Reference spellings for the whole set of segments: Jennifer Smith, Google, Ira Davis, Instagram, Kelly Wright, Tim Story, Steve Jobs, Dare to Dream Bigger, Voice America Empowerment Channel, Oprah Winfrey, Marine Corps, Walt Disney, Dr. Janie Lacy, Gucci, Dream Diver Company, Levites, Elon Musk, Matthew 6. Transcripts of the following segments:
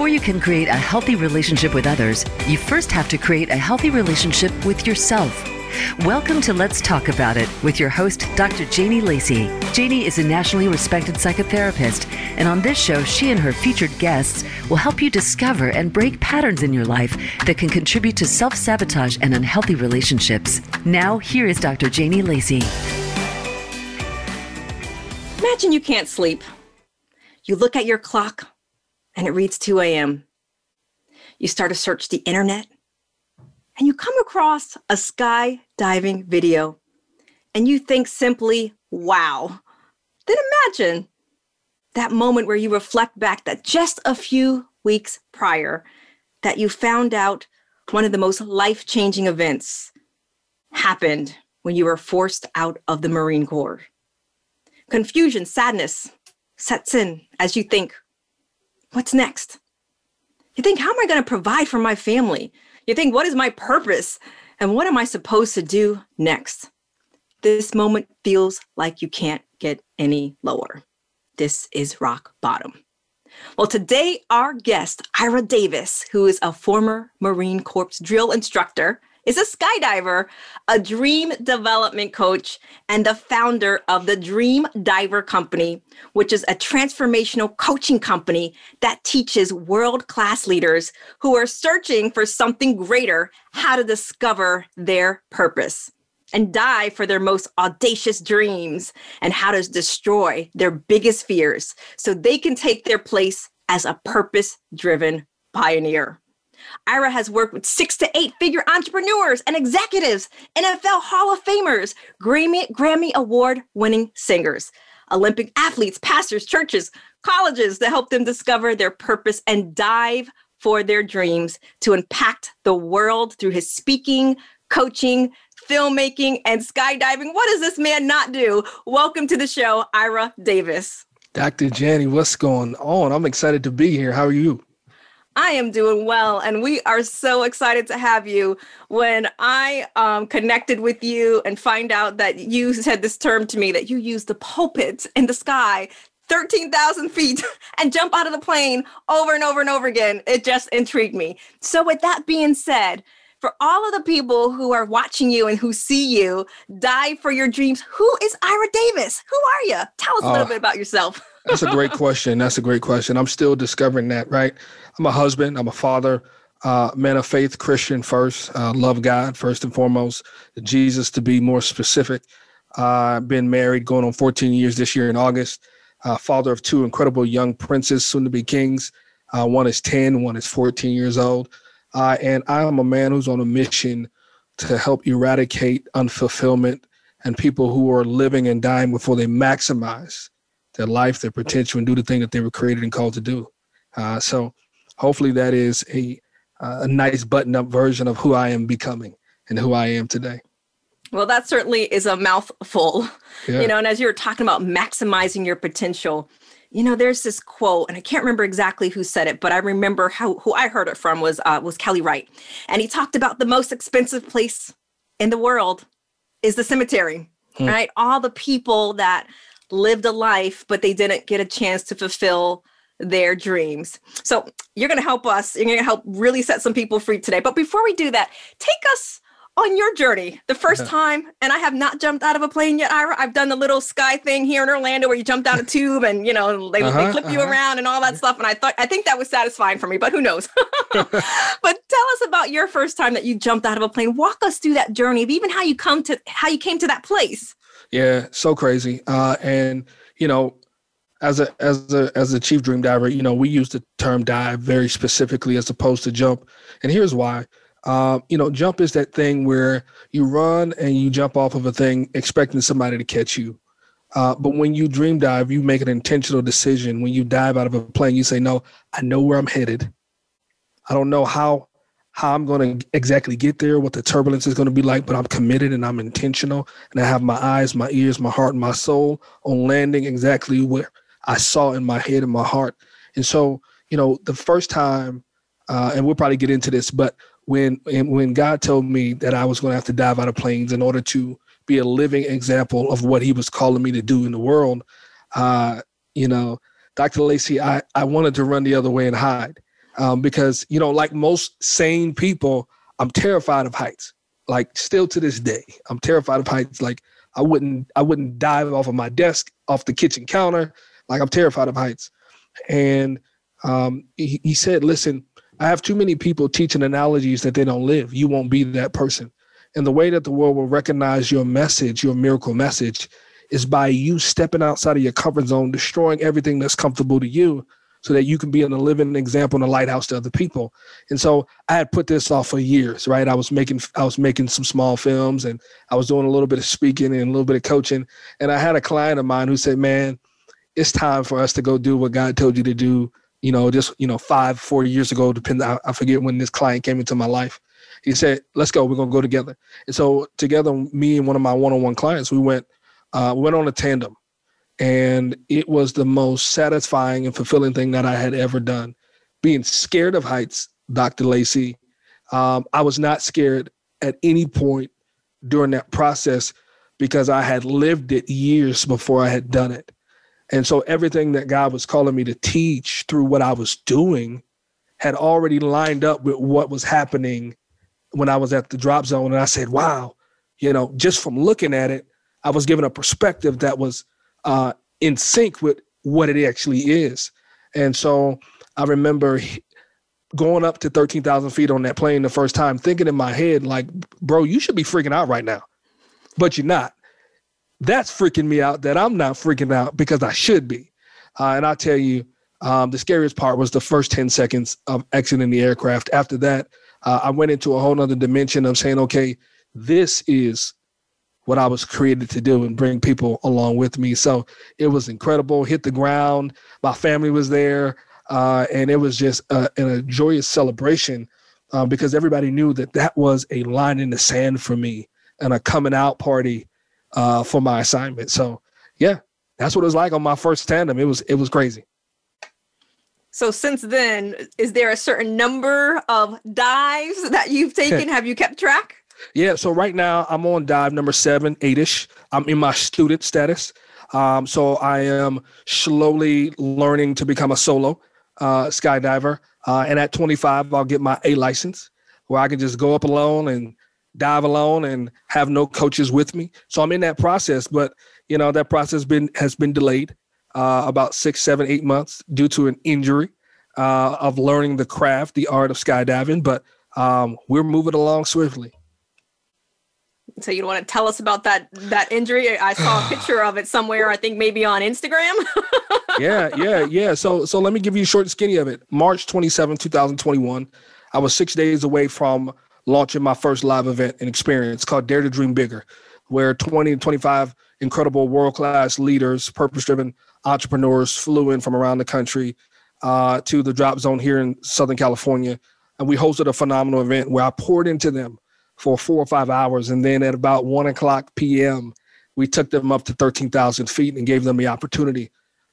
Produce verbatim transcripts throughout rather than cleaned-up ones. Before you can create a healthy relationship with others, you first have to create a healthy relationship with yourself. Welcome to Let's Talk About It with your host, Doctor Janie Lacy. Janie is a nationally respected psychotherapist, and on this show, she and her featured guests will help you discover and break patterns in your life that can contribute to self-sabotage and unhealthy relationships. Now, here is Doctor Janie Lacy. Imagine you can't sleep. You look at your clock, and it reads two a.m. You start to search the internet, and you come across a skydiving video, and you think simply, wow. Then imagine that moment where you reflect back that just a few weeks prior that you found out one of the most life-changing events happened when you were forced out of the Marine Corps. Confusion, sadness sets in as you think, what's next? You think, how am I going to provide for my family? You think, what is my purpose? And what am I supposed to do next? This moment feels like you can't get any lower. This is rock bottom. Well, today, our guest, Ira Davis, who is a former Marine Corps drill instructor, is a skydiver, a dream development coach, and the founder of the Dream Diver Company, which is a transformational coaching company that teaches world-class leaders who are searching for something greater how to discover their purpose and dive for their most audacious dreams and how to destroy their biggest fears so they can take their place as a purpose-driven pioneer. Ira has worked with six to eight figure entrepreneurs and executives, N F L Hall of Famers, Grammy, Grammy Award winning singers, Olympic athletes, pastors, churches, colleges to help them discover their purpose and dive for their dreams to impact the world through his speaking, coaching, filmmaking, and skydiving. What does this man not do? Welcome to the show, Ira Davis. Doctor Janie, what's going on? I'm excited to be here. How are you? I am doing well, and we are so excited to have you. When I um, connected with you and find out that you said this term to me, that you use the pulpit in the sky, thirteen thousand feet, and jump out of the plane over and over and over again, it just intrigued me. So with that being said, for all of the people who are watching you and who see you dive for your dreams, who is Ira Davis? Who are you? Tell us a little uh, bit about yourself. That's a great question. That's a great question. I'm still discovering that, right? I'm a husband. I'm a father, uh, man of faith, Christian first, uh, love God first and foremost, Jesus to be more specific. I've uh, been married going on fourteen years this year in August, uh, father of two incredible young princes, soon to be kings. Uh, one is ten, one is fourteen years old. Uh, and I am a man who's on a mission to help eradicate unfulfillment and people who are living and dying before they maximize their life, their potential, and do the thing that they were created and called to do. Uh, so hopefully that is a, uh, a nice button-up version of who I am becoming and who I am today. Well, that certainly is a mouthful, yeah. You know, and as you were talking about maximizing your potential, you know, there's this quote, and I can't remember exactly who said it, but I remember how, who I heard it from was uh, was Kelly Wright. And he talked about the most expensive place in the world is the cemetery, hmm. right? All the people that lived a life, but they didn't get a chance to fulfill their dreams. So you're going to help us. You're going to help really set some people free today. But before we do that, take us on your journey. The first okay. time, and I have not jumped out of a plane yet, Ira. I've done the little sky thing here in Orlando where you jump down a tube and, you know, they, uh-huh, they flip uh-huh. you around and all that stuff. And I thought, I think that was satisfying for me, but who knows? But tell us about your first time that you jumped out of a plane. Walk us through that journey of even how you come to, how you came to that place. Yeah. So crazy. Uh, and, you know, As a as a as a chief dream diver, you know, we use the term dive very specifically as opposed to jump. And here's why. Um, you know, jump is that thing where you run and you jump off of a thing expecting somebody to catch you. Uh, but when you dream dive, you make an intentional decision. When you dive out of a plane, you say, no, I know where I'm headed. I don't know how how I'm going to exactly get there, what the turbulence is going to be like, but I'm committed and I'm intentional. And I have my eyes, my ears, my heart, and my soul on landing exactly where I saw in my head and my heart. And so, you know, the first time, uh, and we'll probably get into this, but when and when God told me that I was going to have to dive out of planes in order to be a living example of what he was calling me to do in the world, uh, you know, Doctor Lacy, I, I wanted to run the other way and hide. um, because, you know, like most sane people, I'm terrified of heights. Like still to this day, I'm terrified of heights. Like I wouldn't, I wouldn't dive off of my desk, off the kitchen counter. Like I'm terrified of heights. And um, he, he said, listen, I have too many people teaching analogies that they don't live. You won't be that person. And the way that the world will recognize your message, your miracle message, is by you stepping outside of your comfort zone, destroying everything that's comfortable to you so that you can be a living example and a lighthouse to other people. And so I had put this off for years, right? I was making I was making some small films, and I was doing a little bit of speaking and a little bit of coaching. And I had a client of mine who said, man, it's time for us to go do what God told you to do. You know, just, you know, five, four years ago, depending, I, I forget when this client came into my life. He said, let's go. We're going to go together. And so together, me and one of my one-on-one clients, we went uh, went on a tandem. And it was the most satisfying and fulfilling thing that I had ever done. Being scared of heights, Doctor Lacy, um, I was not scared at any point during that process because I had lived it years before I had done it. And so everything that God was calling me to teach through what I was doing had already lined up with what was happening when I was at the drop zone. And I said, wow, you know, just from looking at it, I was given a perspective that was uh, in sync with what it actually is. And so I remember going up to thirteen thousand feet on that plane the first time, thinking in my head, like, bro, you should be freaking out right now, but you're not. That's freaking me out that I'm not freaking out because I should be. Uh, and I tell you, um, the scariest part was the first ten seconds of exiting the aircraft. After that, Uh, I went into a whole nother dimension of saying, okay, this is what I was created to do and bring people along with me. So it was incredible. Hit the ground. My family was there. Uh, and it was just a, a joyous celebration uh, because everybody knew that that was a line in the sand for me and a coming out party uh, for my assignment. So yeah, that's what it was like on my first tandem. It was, it was crazy. So since then, is there a certain number of dives that you've taken? Have you kept track? Yeah. So right now I'm on dive number seven, eight-ish. I'm in my student status. Um, so I am slowly learning to become a solo uh, skydiver. Uh, and at twenty-five, I'll get my A license where I can just go up alone and dive alone and have no coaches with me. So I'm in that process, but you know, that process been has been delayed. Uh, about six, seven, eight months due to an injury uh, of learning the craft, the art of skydiving. But um, we're moving along swiftly. So you want to tell us about that that injury? I saw a picture of it somewhere, I think maybe on Instagram. yeah, yeah, yeah. So so let me give you a short and skinny of it. March twenty-seventh, two thousand twenty-one, I was six days away from launching my first live event and experience called Dare to Dream Bigger, where twenty to twenty-five incredible world-class leaders, purpose-driven entrepreneurs flew in from around the country uh, to the drop zone here in Southern California. And we hosted a phenomenal event where I poured into them for four or five hours. And then at about one o'clock p.m., we took them up to thirteen thousand feet and gave them the opportunity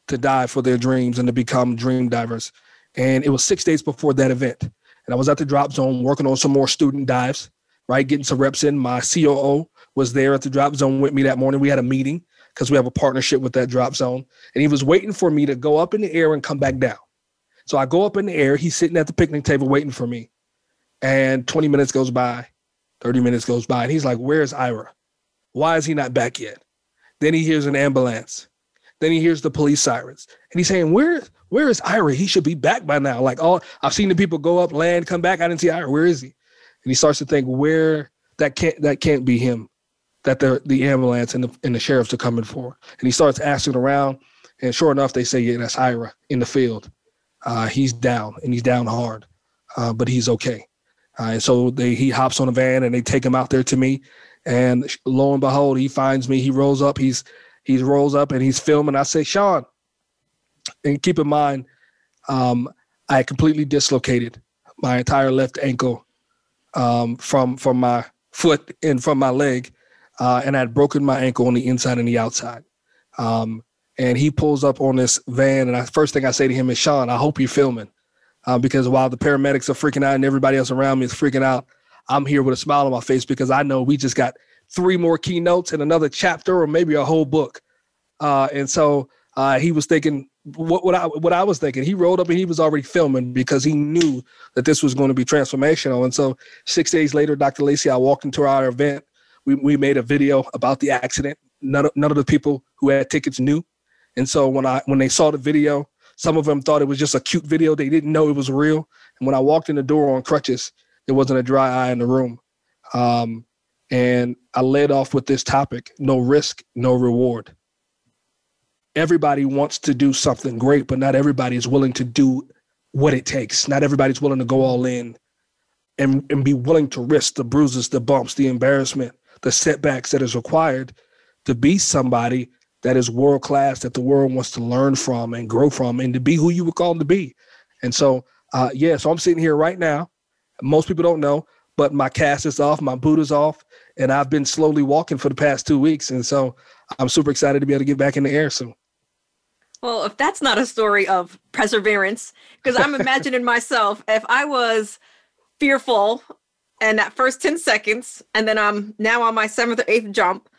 to dive for their dreams and to become dream divers. And it was six days before that event. And I was at the drop zone working on some more student dives, right, getting some reps in. My C O O was there at the drop zone with me that morning. We had a meeting because we have a partnership with that drop zone. And he was waiting for me to go up in the air and come back down. So I go up in the air. He's sitting at the picnic table waiting for me. And twenty minutes goes by, thirty minutes goes by. And he's like, where's Ira? Why is he not back yet? Then he hears an ambulance. Then he hears the police sirens. And he's saying, where, where is Ira? He should be back by now. Like, all I've seen the people go up, land, come back. I didn't see Ira. Where is he? And he starts to think, where that can't that can't be him, that the the ambulance and the and the sheriffs are coming for. And he starts asking around, and sure enough, they say, yeah, that's Ira in the field. Uh, he's down, and he's down hard, uh, but he's okay. Uh, and so they he hops on a van, and they take him out there to me. And lo and behold, he finds me. He rolls up. He's he rolls up, and he's filming. I say, Sean, and keep in mind, um, I completely dislocated my entire left ankle. Um, from from my foot and from my leg, uh, and I had broken my ankle on the inside and the outside. Um, and he pulls up on this van, and the first thing I say to him is, Sean, I hope you're filming, uh, because while the paramedics are freaking out and everybody else around me is freaking out, I'm here with a smile on my face because I know we just got three more keynotes and another chapter or maybe a whole book. Uh, and so uh, he was thinking what, what I what I was thinking. He rolled up and he was already filming because he knew that this was going to be transformational. And so six days later, Doctor Lacy, I walked into our event. We we made a video about the accident. None of, none of the people who had tickets knew. And so when I when they saw the video, some of them thought it was just a cute video. They didn't know it was real. And when I walked in the door on crutches, there wasn't a dry eye in the room. Um, and I led off with this topic: no risk, no reward. Everybody wants to do something great, but not everybody is willing to do what it takes. Not everybody's willing to go all in and, and be willing to risk the bruises, the bumps, the embarrassment, the setbacks that is required to be somebody that is world-class, that the world wants to learn from and grow from, and to be who you were called to be. And so, uh, yeah, so I'm sitting here right now. Most people don't know, but my cast is off, my boot is off, and I've been slowly walking for the past two weeks. And so I'm super excited to be able to get back in the air soon. Well, if that's not a story of perseverance, because I'm imagining myself, if I was fearful and that first ten seconds, and then I'm now on my seventh or eighth jump,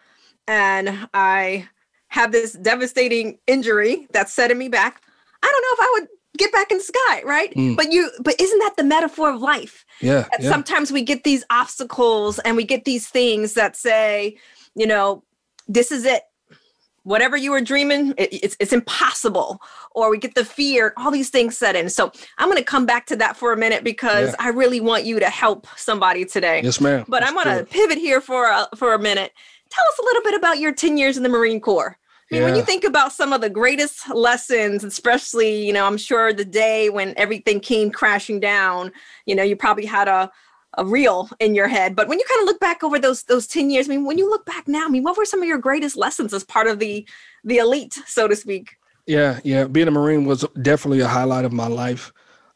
and I have this devastating injury that's setting me back, I don't know if I would get back in the sky, right? Mm. But you, but isn't that the metaphor of life? Yeah, yeah. Sometimes we get these obstacles and we get these things that say, you know, this is it. Whatever you were dreaming, it, it's, it's impossible. Or we get the fear, all these things set in. So I'm going to come back to that for a minute because yeah. I really want you to help somebody today. Yes, ma'am. But I'm going to pivot here for a, for a minute. Tell us a little bit about your ten years in the Marine Corps. I mean, yeah. when you think about some of the greatest lessons, especially, you know, I'm sure the day when everything came crashing down, you know, you probably had a, a reel in your head. But when you kind of look back over those those ten years, I mean, when you look back now, I mean, what were some of your greatest lessons as part of the the elite, so to speak? Yeah, yeah. Being a Marine was definitely a highlight of my life.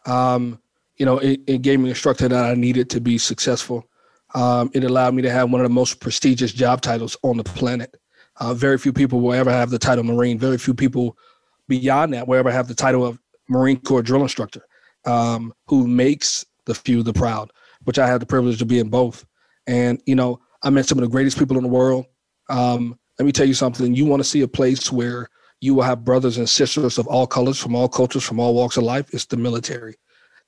Um, you know, it, it gave me the structure that I needed to be successful. Um, it allowed me to have one of the most prestigious job titles on the planet. Uh, very few people will ever have the title Marine. Very few people beyond that will ever have the title of Marine Corps drill instructor, um, who makes the few the proud, which I had the privilege to be in both. And, you know, I met some of the greatest people in the world. Um, let me tell you something. You want to see a place where you will have brothers and sisters of all colors, from all cultures, from all walks of life. It's the military.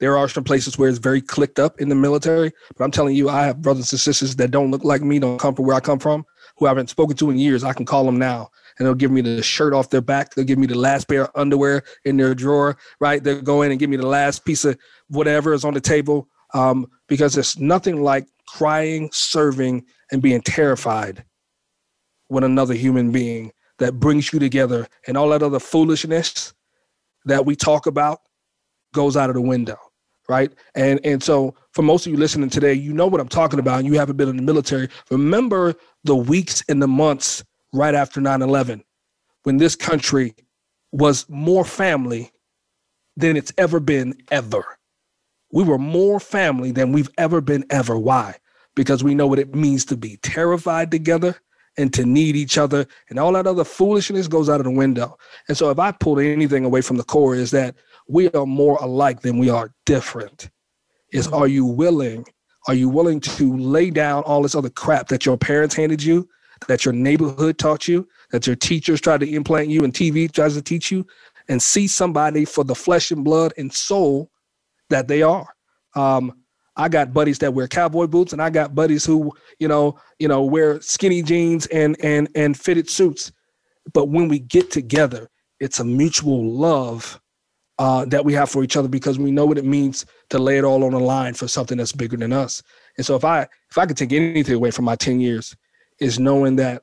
There are some places where it's very clicked up in the military, but I'm telling you, I have brothers and sisters that don't look like me, don't come from where I come from, who I haven't spoken to in years. I can call them now, and they'll give me the shirt off their back. They'll give me the last pair of underwear in their drawer, right? They'll go in and give me the last piece of whatever is on the table, um, because there's nothing like crying, serving, and being terrified with another human being that brings you together, and all that other foolishness that we talk about goes out of the window, right? And and so for most of you listening today, you know what I'm talking about, and you haven't been in the military. Remember the weeks and the months right after nine eleven, when this country was more family than it's ever been ever. We were more family than we've ever been ever. Why? Because we know what it means to be terrified together and to need each other, and all that other foolishness goes out of the window. And so if I pulled anything away from the Corps, is that we are more alike than we are different. Is are you willing, are you willing to lay down all this other crap that your parents handed you, that your neighborhood taught you, that your teachers tried to implant you and T V tries to teach you, and see somebody for the flesh and blood and soul that they are? Um, I got buddies that wear cowboy boots, and I got buddies who, you know, you know, wear skinny jeans and and and fitted suits. But when we get together, it's a mutual love Uh, that we have for each other, because we know what it means to lay it all on the line for something that's bigger than us. And so if I if I could take anything away from my ten years, is knowing that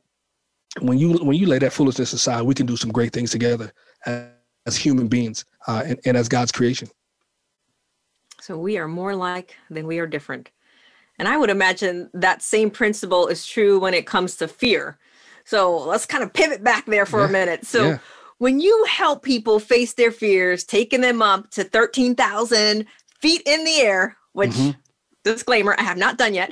when you when you lay that foolishness aside, we can do some great things together as, as human beings uh, and, and as God's creation. So we are more alike than we are different. And I would imagine that same principle is true when it comes to fear. So let's kind of pivot back there for yeah. a minute. So. Yeah. When you help people face their fears, taking them up to thirteen thousand feet in the air, which, mm-hmm. disclaimer, I have not done yet.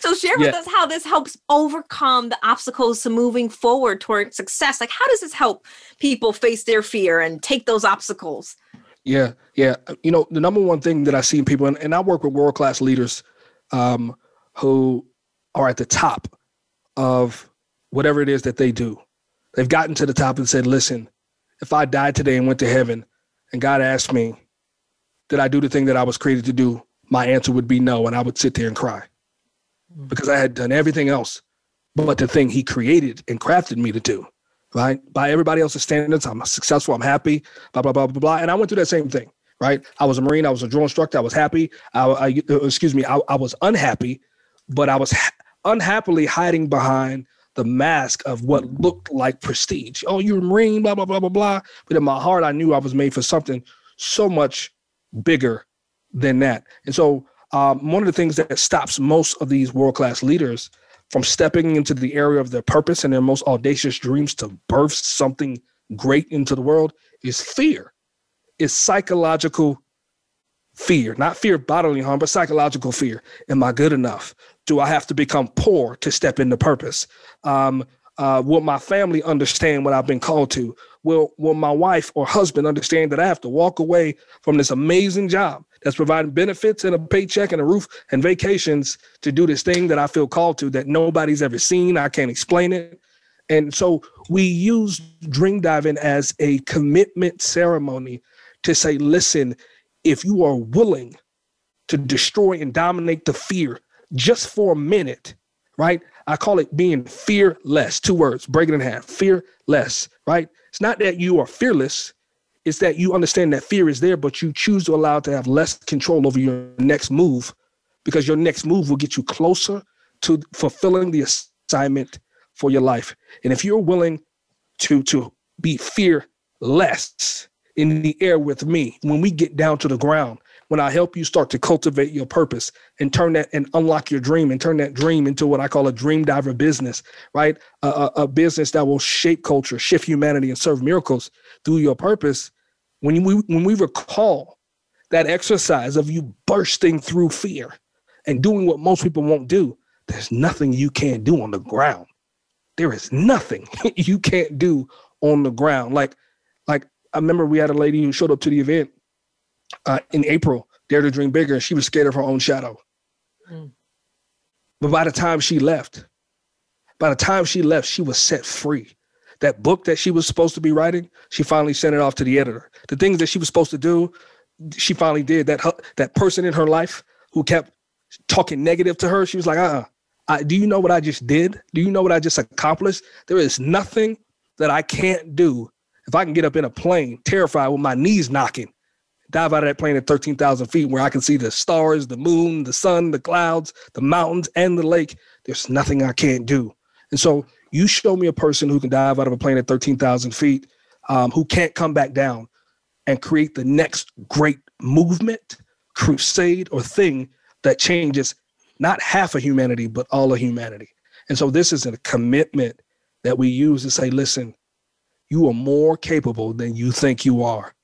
So share with yeah. us how this helps overcome the obstacles to moving forward toward success. Like, how does this help people face their fear and take those obstacles? Yeah, yeah. You know, the number one thing that I see in people, and, and I work with world-class leaders um, who are at the top of whatever it is that they do. They've gotten to the top and said, listen, if I died today and went to heaven and God asked me, did I do the thing that I was created to do? My answer would be no. And I would sit there and cry because I had done everything else but the thing he created and crafted me to do, right? By everybody else's standards, I'm successful, I'm happy, blah, blah, blah, blah, blah. And I went through that same thing, right? I was a Marine, I was a drill instructor, I was happy. I, I excuse me, I, I was unhappy, but I was ha- unhappily hiding behind the mask of what looked like prestige. Oh, you're a Marine, blah, blah, blah, blah, blah. But in my heart, I knew I was made for something so much bigger than that. And so um, one of the things that stops most of these world-class leaders from stepping into the area of their purpose and their most audacious dreams to birth something great into the world is fear. It's psychological fear, not fear of bodily harm, but psychological fear. Am I good enough? Do I have to become poor to step into purpose? Um, uh, will my family understand what I've been called to? Will, will my wife or husband understand that I have to walk away from this amazing job that's providing benefits and a paycheck and a roof and vacations to do this thing that I feel called to that nobody's ever seen? I can't explain it. And so we use dream diving as a commitment ceremony to say, listen, if you are willing to destroy and dominate the fear just for a minute, right? I call it being fearless. Two words, break it in half, fearless, right? It's not that you are fearless. It's that you understand that fear is there, but you choose to allow it to have less control over your next move, because your next move will get you closer to fulfilling the assignment for your life. And if you're willing to, to be fearless in the air with me, when we get down to the ground, when I help you start to cultivate your purpose and turn that and unlock your dream and turn that dream into what I call a dream diver business, right? A, a, a business that will shape culture, shift humanity, and serve miracles through your purpose. When we, when we recall that exercise of you bursting through fear and doing what most people won't do, there's nothing you can't do on the ground. There is nothing you can't do on the ground. Like, like I remember we had a lady who showed up to the event Uh, in April, Dare to Dream Bigger, and she was scared of her own shadow. Mm. But by the time she left, by the time she left, she was set free. That book that she was supposed to be writing, she finally sent it off to the editor. The things that she was supposed to do, she finally did. That that person in her life who kept talking negative to her, she was like, uh-uh, I, do you know what I just did? Do you know what I just accomplished? There is nothing that I can't do if I can get up in a plane, terrified with my knees knocking, dive out of that plane at thirteen thousand feet where I can see the stars, the moon, the sun, the clouds, the mountains, and the lake. There's nothing I can't do. And so you show me a person who can dive out of a plane at thirteen thousand feet, um, who can't come back down and create the next great movement, crusade, or thing that changes not half of humanity, but all of humanity. And so this is a commitment that we use to say, listen, you are more capable than you think you are.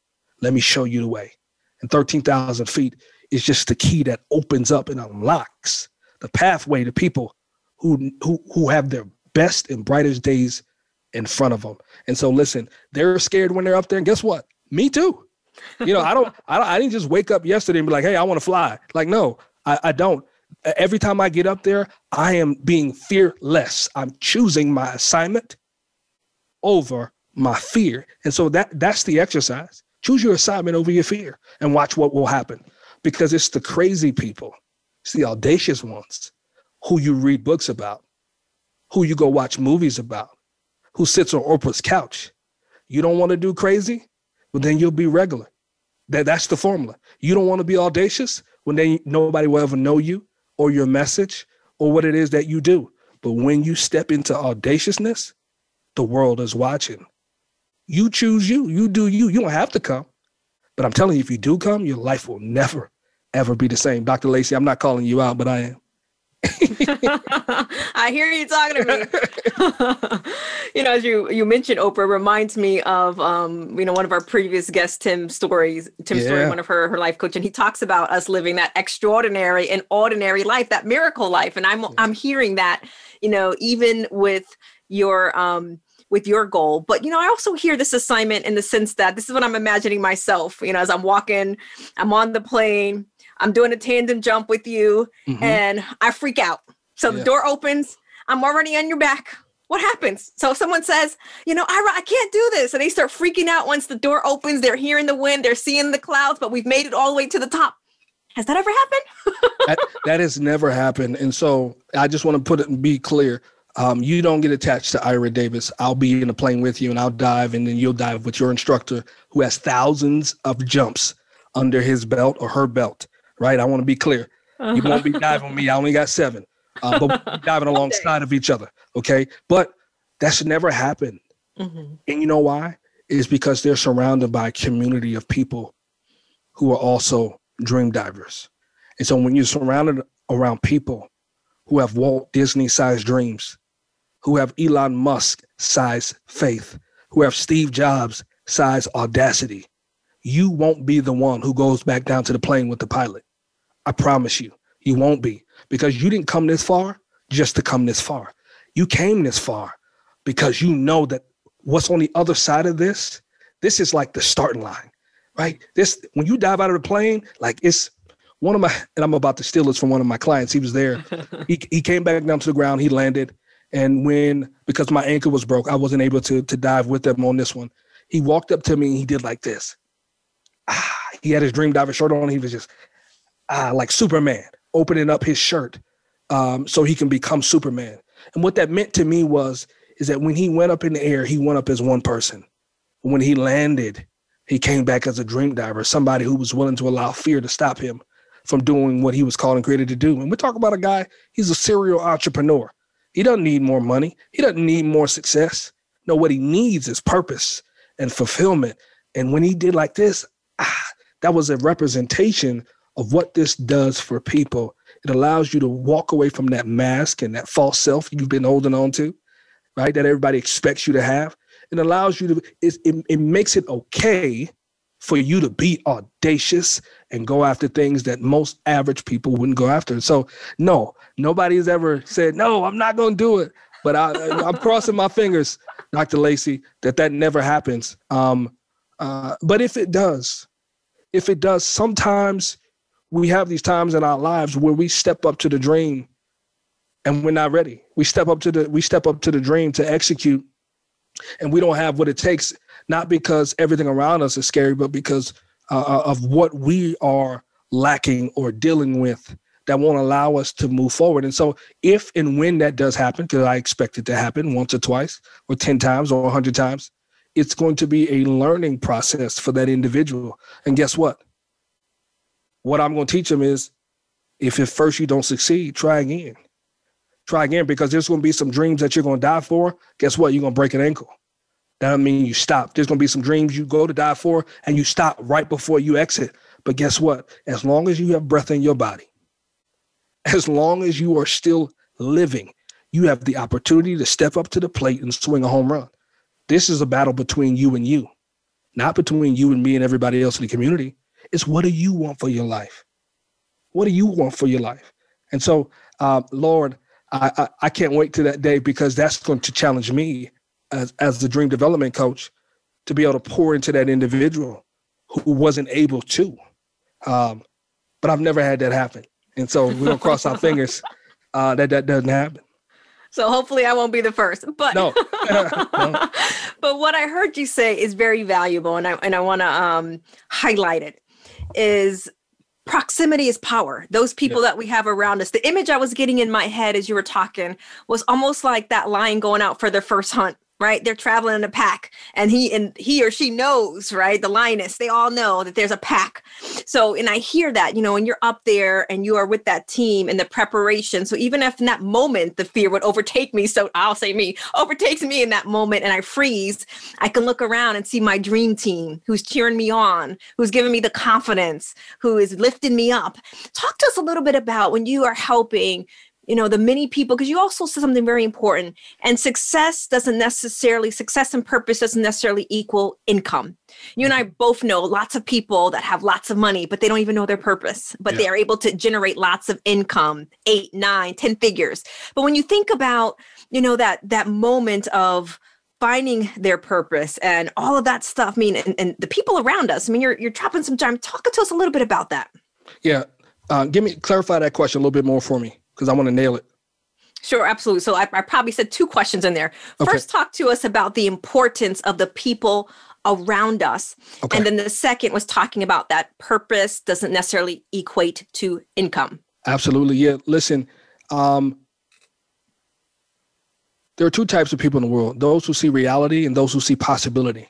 Let me show you the way. And thirteen thousand feet is just the key that opens up and unlocks the pathway to people who, who, who have their best and brightest days in front of them. And so listen, they're scared when they're up there, and guess what? Me too. You know, I don't, I don't, I didn't just wake up yesterday and be like, hey, I want to fly. Like, no, I, I don't. Every time I get up there, I am being fearless. I'm choosing my assignment over my fear. And so that, that's the exercise. Choose your assignment over your fear and watch what will happen, because it's the crazy people, it's the audacious ones who you read books about, who you go watch movies about, who sits on Oprah's couch. You don't want to do crazy? Well, then you'll be regular. That, that's the formula. You don't want to be audacious? Well, then nobody will ever know you or your message or what it is that you do. But when you step into audaciousness, the world is watching. You choose you. You do you. You don't have to come. But I'm telling you, if you do come, your life will never, ever be the same. Doctor Lacy, I'm not calling you out, but I am. I hear you talking to me. You know, as you, you mentioned, Oprah reminds me of, um, you know, one of our previous guests, Tim Story, Tim yeah. Story, one of her, her life coach. And he talks about us living that extraordinary and ordinary life, that miracle life. And I'm, yeah. I'm hearing that, you know, even with your, um, with your goal. But, you know, I also hear this assignment in the sense that this is what I'm imagining myself, you know, as I'm walking, I'm on the plane, I'm doing a tandem jump with you, mm-hmm. and I freak out. So yeah. the door opens, I'm already on your back. what happens? So if someone says, you know, Ira, I can't do this, and they start freaking out once the door opens, they're hearing the wind, they're seeing the clouds, but we've made it all the way to the top. Has that ever happened? that, that has never happened. And so I just want to put it and be clear. Um, you don't get attached to Ira Davis. I'll be in a plane with you and I'll dive, and then you'll dive with your instructor who has thousands of jumps under his belt or her belt, right? I want to be clear. Uh-huh. You won't be diving with me. I only got seven, uh, but we'll be diving alongside of each other. Okay. But that should never happen. Mm-hmm. And you know why? It's because they're surrounded by a community of people who are also dream divers. And so when you're surrounded around people who have Walt Disney sized dreams, who have Elon Musk size faith, who have Steve Jobs size audacity, you won't be the one who goes back down to the plane with the pilot. I promise you, you won't be, because you didn't come this far just to come this far. You came this far because you know that what's on the other side of this, this is like the starting line, right? This, when you dive out of the plane, like it's one of my, and I'm about to steal this from one of my clients. He was there. he, he came back down to the ground. He landed. And when, because my ankle was broke, I wasn't able to, to dive with them on this one. He walked up to me and he did like this. Ah, he had his Dream Diver shirt on. He was just ah, like Superman, opening up his shirt um, so he can become Superman. And what that meant to me was, is that when he went up in the air, he went up as one person. When he landed, he came back as a dream diver, somebody who was willing to allow fear to stop him from doing what he was called and created to do. And we're talking about a guy, he's a serial entrepreneur. He doesn't need more money. He doesn't need more success. No, what he needs is purpose and fulfillment. And when he did like this, ah, that was a representation of what this does for people. It allows you to walk away from that mask and that false self you've been holding on to, right? That everybody expects you to have. It allows you to, it, it, it makes it okay for you to be audacious and go after things that most average people wouldn't go after. So no, nobody's ever said, no, I'm not going to do it. But I, I'm crossing my fingers, Doctor Lacy, that that never happens. Um, uh, but if it does, if it does, sometimes we have these times in our lives where we step up to the dream and we're not ready. We step up to the, we step up to the dream to execute, and we don't have what it takes, not because everything around us is scary, but because uh, of what we are lacking or dealing with that won't allow us to move forward. And so if and when that does happen, because I expect it to happen once or twice or ten times or one hundred times, it's going to be a learning process for that individual. And guess what? What I'm going to teach them is, if at first you don't succeed, try again. Try again, because there's going to be some dreams that you're going to die for. Guess what? You're going to break an ankle. That doesn't mean you stop. There's going to be some dreams you go to die for and you stop right before you exit. But guess what? As long as you have breath in your body, as long as you are still living, you have the opportunity to step up to the plate and swing a home run. This is a battle between you and you, not between you and me and everybody else in the community. It's what do you want for your life? What do you want for your life? And so, uh, Lord, I, I, I can't wait to that day, because that's going to challenge me as, as the dream development coach to be able to pour into that individual who wasn't able to. Um, but I've never had that happen. And so we're going to cross our fingers uh, that that doesn't happen. So hopefully I won't be the first, but no. No. But what I heard you say is very valuable, and I and I want to um, highlight it. Is proximity is power. Those people yeah. that we have around us. The image I was getting in my head as you were talking was almost like that lion going out for their first hunt. Right, they're traveling in a pack, and he and he or she knows, right? The lioness, they all know that there's a pack. So, and I hear that, you know, when you're up there and you are with that team and the preparation. So even if in that moment the fear would overtake me, so I'll say me overtakes me in that moment, and I freeze, I can look around and see my dream team who's cheering me on, who's giving me the confidence, who is lifting me up. Talk to us a little bit about when you are helping, you know, the many people, because you also said something very important, and success doesn't necessarily, success and purpose doesn't necessarily equal income. You and I both know lots of people that have lots of money, but they don't even know their purpose, but yeah. they are able to generate lots of income, eight, nine, ten figures. But when you think about, you know, that, that moment of finding their purpose and all of that stuff, I mean, and, and the people around us, I mean, you're, you're dropping some time. Talk to us a little bit about that. Yeah. Uh, give me, clarify that question a little bit more for me, because I want to nail it. Sure, absolutely. So I, I probably said two questions in there. Okay. First, talk to us about the importance of the people around us. Okay. And then the second was talking about that purpose doesn't necessarily equate to income. Absolutely. Yeah. Listen, um, there are two types of people in the world, those who see reality and those who see possibility.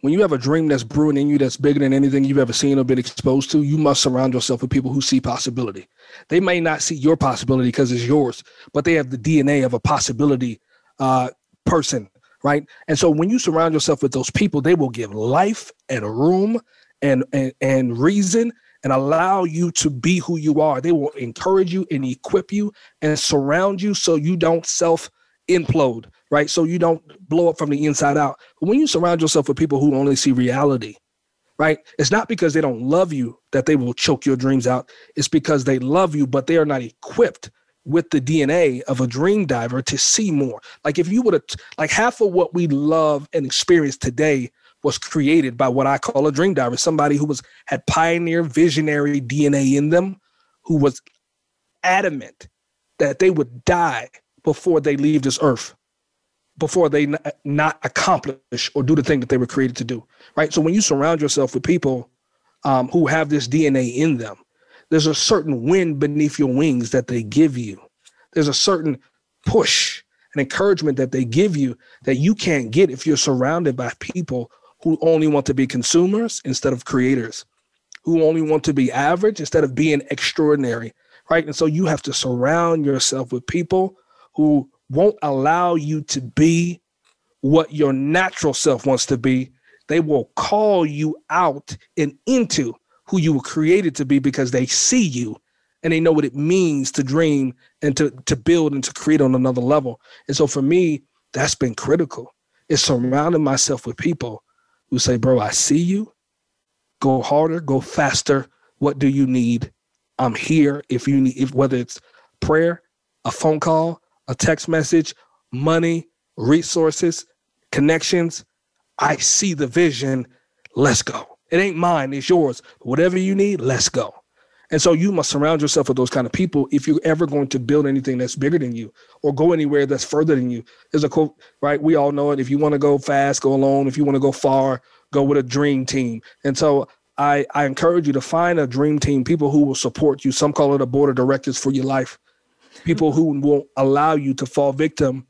When you have a dream that's brewing in you that's bigger than anything you've ever seen or been exposed to, you must surround yourself with people who see possibility. They may not see your possibility because it's yours, but they have the D N A of a possibility uh, person, right? And so when you surround yourself with those people, they will give life and room and, and, and reason and allow you to be who you are. They will encourage you and equip you and surround you so you don't self-implode. Right? So you don't blow up from the inside out. But when you surround yourself with people who only see reality, right? It's not because they don't love you that they will choke your dreams out. It's because they love you, but they are not equipped with the D N A of a dream diver to see more. Like if you would have, like half of what we love and experience today was created by what I call a dream diver, somebody who was had pioneer visionary D N A in them, who was adamant that they would die before they leave this earth, before they n- not accomplish or do the thing that they were created to do, right? So when you surround yourself with people um, who have this D N A in them, there's a certain wind beneath your wings that they give you. There's a certain push and encouragement that they give you that you can't get if you're surrounded by people who only want to be consumers instead of creators, who only want to be average instead of being extraordinary, right? And so you have to surround yourself with people who won't allow you to be what your natural self wants to be. They will call you out and into who you were created to be because they see you and they know what it means to dream and to, to build and to create on another level. And so for me, that's been critical. It's surrounding myself with people who say, bro, I see you. Go harder, go faster. What do you need? I'm here. If you need, if, whether it's prayer, a phone call, a text message, money, resources, connections. I see the vision. Let's go. It ain't mine. It's yours. Whatever you need, let's go. And so you must surround yourself with those kind of people if you're ever going to build anything that's bigger than you or go anywhere that's further than you. There's a quote, right? We all know it. If you want to go fast, go alone. If you want to go far, go with a dream team. And so I, I encourage you to find a dream team, people who will support you. Some call it a board of directors for your life. People who won't allow you to fall victim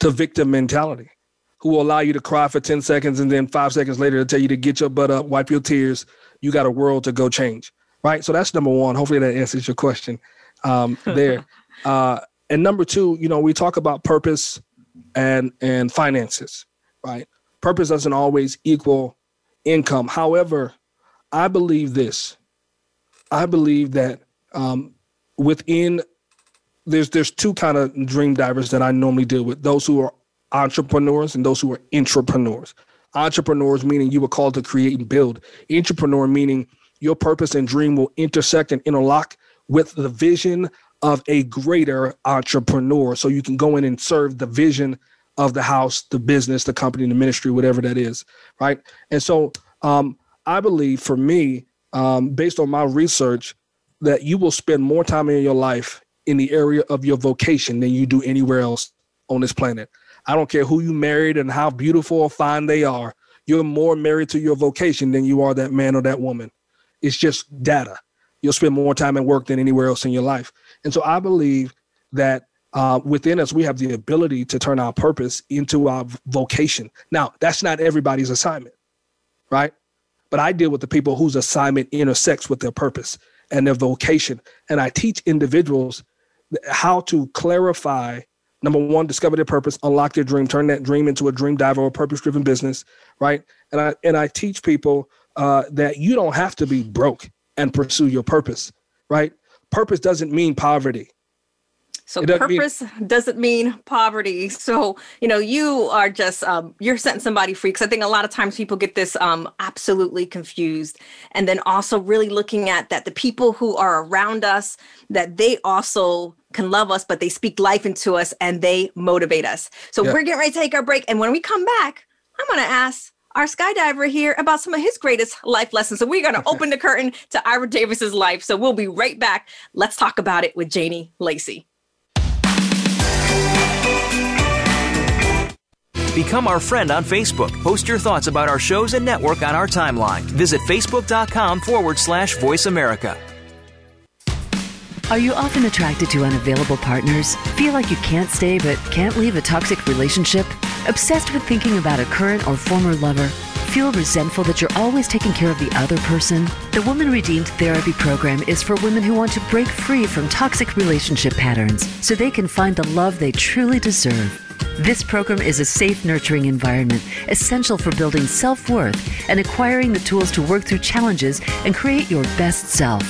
to victim mentality, who will allow you to cry for ten seconds and then five seconds later to tell you to get your butt up, wipe your tears. You got a world to go change, right? So that's number one. Hopefully that answers your question um, there. uh, and number two, you know, we talk about purpose and and finances, right? Purpose doesn't always equal income. However, I believe this. I believe that um, within There's there's two kind of dream divers that I normally deal with, those who are entrepreneurs and those who are intrapreneurs. Entrepreneurs meaning you were called to create and build. Intrapreneur meaning your purpose and dream will intersect and interlock with the vision of a greater entrepreneur. So you can go in and serve the vision of the house, the business, the company, the ministry, whatever that is, right? And so um, I believe for me, um, based on my research, that you will spend more time in your life in the area of your vocation than you do anywhere else on this planet. I don't care who you married and how beautiful or fine they are. You're more married to your vocation than you are that man or that woman. It's just data. You'll spend more time at work than anywhere else in your life. And so I believe that uh, within us, we have the ability to turn our purpose into our vocation. Now, that's not everybody's assignment, right? But I deal with the people whose assignment intersects with their purpose and their vocation. And I teach individuals how to clarify, number one, discover their purpose, unlock their dream, turn that dream into a dream diver or purpose-driven business, right? And I and I teach people uh, that you don't have to be broke and pursue your purpose, right? Purpose doesn't mean poverty. So doesn't purpose mean, doesn't mean poverty. So, you know, you are just, um, you're setting somebody free. Because I think a lot of times people get this um, absolutely confused. And then also really looking at that the people who are around us, that they also can love us, but they speak life into us and they motivate us. So yeah. We're getting ready to take our break. And when we come back, I'm going to ask our skydiver here about some of his greatest life lessons. So we're going to okay. open the curtain to Ira Davis's life. So we'll be right back. Let's talk about it with Janie Lacy. Become our friend on Facebook. Post your thoughts about our shows and network on our timeline. Visit facebook.com forward slash Voice America. Are you often attracted to unavailable partners? Feel like you can't stay but can't leave a toxic relationship? Obsessed with thinking about a current or former lover? Feel resentful that you're always taking care of the other person? The Woman Redeemed Therapy Program is for women who want to break free from toxic relationship patterns so they can find the love they truly deserve. This program is a safe, nurturing environment, essential for building self-worth and acquiring the tools to work through challenges and create your best self.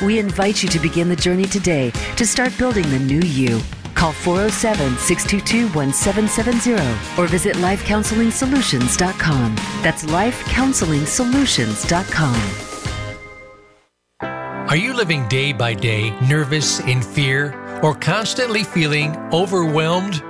We invite you to begin the journey today to start building the new you. Call four oh seven, six two two, one seven seven zero or visit life counseling solutions dot com. That's life counseling solutions dot com. Are you living day by day, nervous, in fear, or constantly feeling overwhelmed?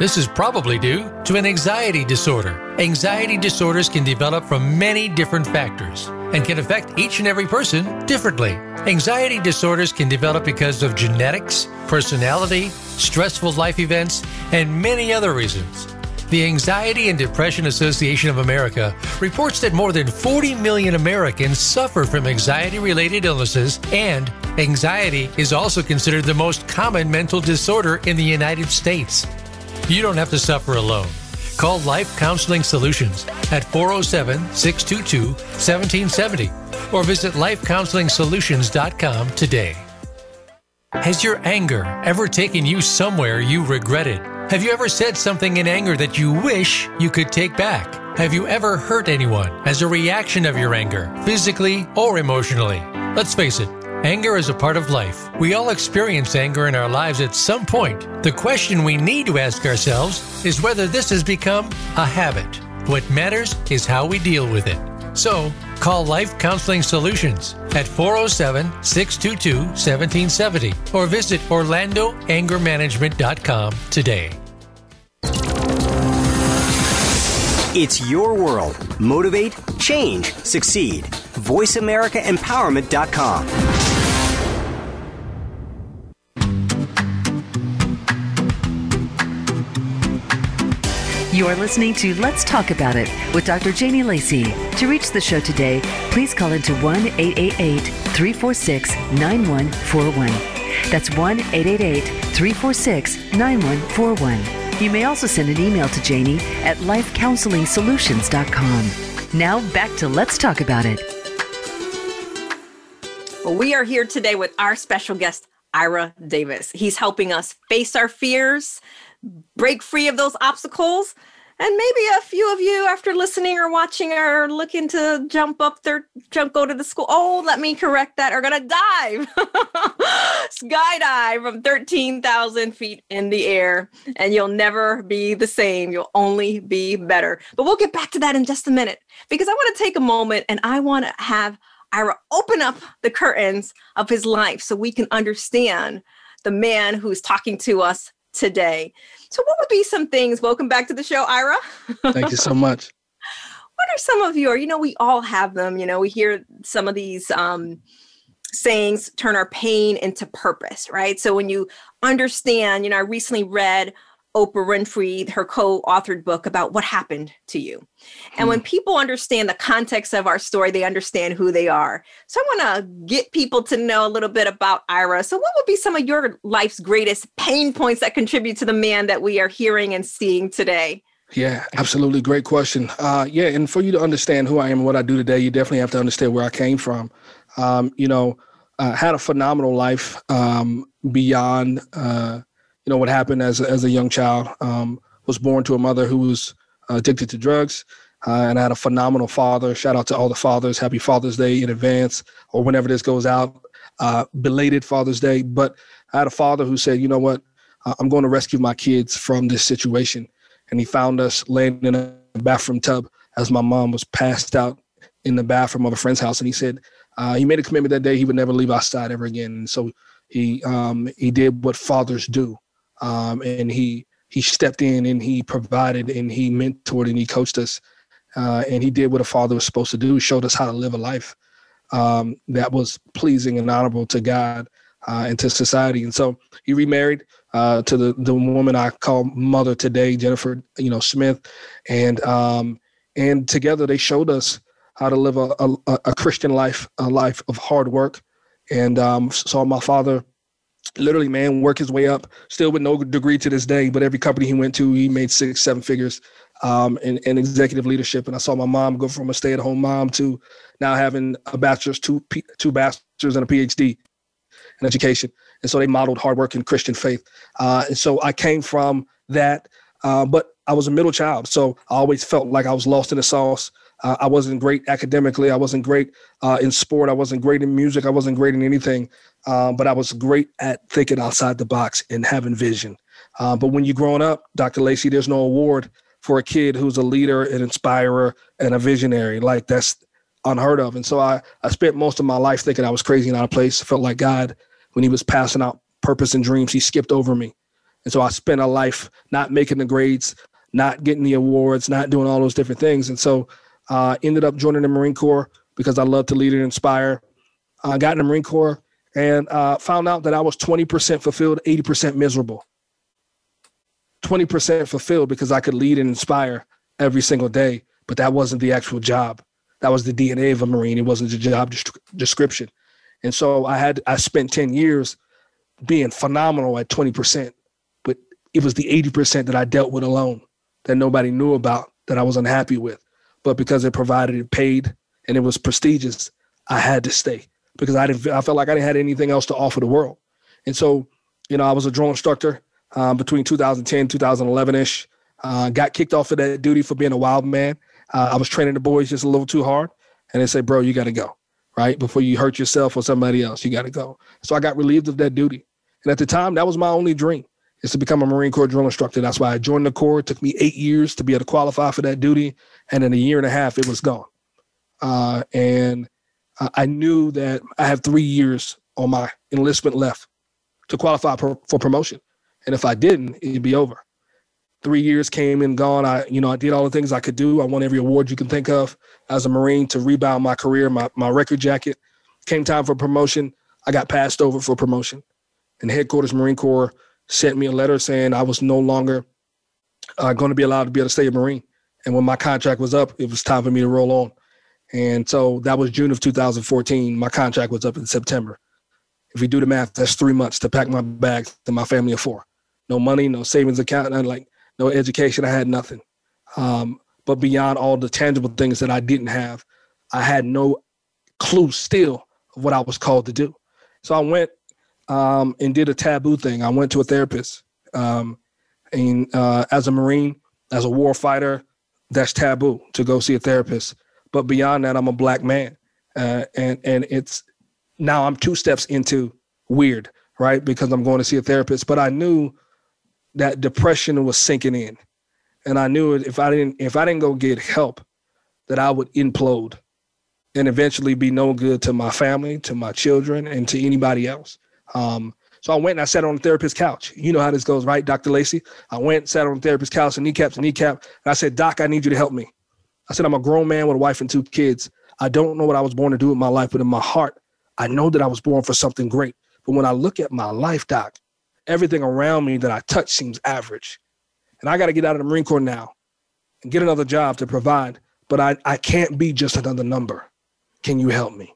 This is probably due to an anxiety disorder. Anxiety disorders can develop from many different factors and can affect each and every person differently. Anxiety disorders can develop because of genetics, personality, stressful life events, and many other reasons. The Anxiety and Depression Association of America reports that more than forty million Americans suffer from anxiety-related illnesses, and anxiety is also considered the most common mental disorder in the United States. You don't have to suffer alone. Call Life Counseling Solutions at four oh seven, six two two, one seven seven zero or visit life counseling solutions dot com today. Has your anger ever taken you somewhere you regretted? Have you ever said something in anger that you wish you could take back? Have you ever hurt anyone as a reaction of your anger, physically or emotionally? Let's face it, anger is a part of life. We all experience anger in our lives at some point. The question we need to ask ourselves is whether this has become a habit. What matters is how we deal with it. So, call Life Counseling Solutions at four oh seven, six two two, one seven seven zero or visit orlando anger management dot com today. It's your world. Motivate, change, succeed. voice america empowerment dot com. You're listening to Let's Talk About It with Doctor Janie Lacy. To reach the show today, please call into one eight eight eight, three four six, nine one four one. That's one eight eight eight, three four six, nine one four one. You may also send an email to Janie at life counseling solutions dot com. Now back to Let's Talk About It. Well, we are here today with our special guest, Ira Davis. He's helping us face our fears, break free of those obstacles, and maybe a few of you, after listening or watching, are looking to jump up their jump, go to the school. Oh, let me correct that. Are gonna dive, skydive from thirteen thousand feet in the air, and you'll never be the same. You'll only be better. But we'll get back to that in just a minute, because I want to take a moment and I want to have Ira open up the curtains of his life so we can understand the man who's talking to us today. So what would be some things? Welcome back to the show, Ira. Thank you so much. What are some of your, you know, we all have them, you know, we hear some of these um, sayings, turn our pain into purpose, right? So when you understand, you know, I recently read Oprah Winfrey, her co-authored book about what happened to you. And when people understand the context of our story, they understand who they are. So I want to get people to know a little bit about Ira. So what would be some of your life's greatest pain points that contribute to the man that we are hearing and seeing today? Yeah, absolutely. Great question. Uh, yeah. And for you to understand who I am and what I do today, you definitely have to understand where I came from. Um, you know, I had a phenomenal life um, beyond, uh, you know, what happened as a, as a young child. Um, was born to a mother who was addicted to drugs, uh, and I had a phenomenal father. Shout out to all the fathers. Happy Father's Day in advance, or whenever this goes out, uh, belated Father's Day. But I had a father who said, you know what, uh, I'm going to rescue my kids from this situation. And he found us laying in a bathroom tub as my mom was passed out in the bathroom of a friend's house. And he said, uh, he made a commitment that day he would never leave our side ever again. And so he um, he did what fathers do. Um, and he, he stepped in and he provided and he mentored and he coached us. Uh, and he did what a father was supposed to do. He showed us how to live a life, um, that was pleasing and honorable to God, uh, and to society. And so he remarried, uh, to the, the woman I call mother today, Jennifer, you know, Smith. And, um, and together they showed us how to live a, a, a Christian life, a life of hard work. And um, saw my father literally, man, work his way up, still with no degree to this day, but every company he went to, he made six, seven figures um, in, in executive leadership. And I saw my mom go from a stay-at-home mom to now having a bachelor's, two, P- two bachelors and a PhD in education. And so they modeled hard work and Christian faith. Uh, and so I came from that, uh, but I was a middle child. So I always felt like I was lost in the sauce. Uh, I wasn't great academically. I wasn't great uh, in sport. I wasn't great in music. I wasn't great in anything, um, but I was great at thinking outside the box and having vision. Uh, but when you're growing up, Doctor Lacy, there's no award for a kid who's a leader, an inspirer, and a visionary. Like, that's unheard of. And so I, I spent most of my life thinking I was crazy and out of place. I felt like God, when he was passing out purpose and dreams, he skipped over me. And so I spent a life not making the grades, not getting the awards, not doing all those different things. And so I uh, ended up joining the Marine Corps because I love to lead and inspire. I got in the Marine Corps and uh, found out that I was twenty percent fulfilled, eighty percent miserable. twenty percent fulfilled because I could lead and inspire every single day, but that wasn't the actual job. That was the D N A of a Marine. It wasn't the job description. And so I had I spent ten years being phenomenal at twenty percent, but it was the eighty percent that I dealt with alone that nobody knew about, that I was unhappy with. But because it provided, it paid, and it was prestigious, I had to stay because I didn't. I felt like I didn't have anything else to offer the world. And so, you know, I was a drone instructor um, between two thousand ten, two thousand eleven-ish. Uh, got kicked off of that duty for being a wild man. Uh, I was training the boys just a little too hard, and they said, bro, you got to go, right? Before you hurt yourself or somebody else, you got to go. So I got relieved of that duty. And at the time, that was my only dream, is to become a Marine Corps drill instructor. That's why I joined the Corps. It took me eight years to be able to qualify for that duty. And in a year and a half, it was gone. Uh, and I knew that I had three years on my enlistment left to qualify for, for promotion. And if I didn't, it'd be over. Three years came and gone. I, you know, I did all the things I could do. I won every award you can think of as a Marine to rebound my career, my, my record jacket. Came time for promotion. I got passed over for promotion. And headquarters Marine Corps sent me a letter saying I was no longer uh, going to be allowed to be able to stay a Marine. And when my contract was up, it was time for me to roll on. And so that was June of two thousand fourteen. My contract was up in September. If you do the math, that's three months to pack my bags to my family of four. No money, no savings account, like no education. I had nothing. Um, but beyond all the tangible things that I didn't have, I had no clue still of what I was called to do. So I went Um, and did a taboo thing. I went to a therapist. Um, and uh, as a Marine, as a war fighter, that's taboo to go see a therapist. But beyond that, I'm a black man. Uh, and and it's now I'm two steps into weird, right? Because I'm going to see a therapist. But I knew that depression was sinking in. And I knew if I didn't if I didn't go get help, that I would implode and eventually be no good to my family, to my children, and to anybody else. Um, so I went and I sat on the therapist's couch. You know how this goes, right, Doctor Lacy? I went, sat on the therapist's couch, and kneecap to kneecap. And I said, Doc, I need you to help me. I said, I'm a grown man with a wife and two kids. I don't know what I was born to do with my life, but in my heart, I know that I was born for something great. But when I look at my life, Doc, everything around me that I touch seems average. And I got to get out of the Marine Corps now and get another job to provide. But I, I can't be just another number. Can you help me?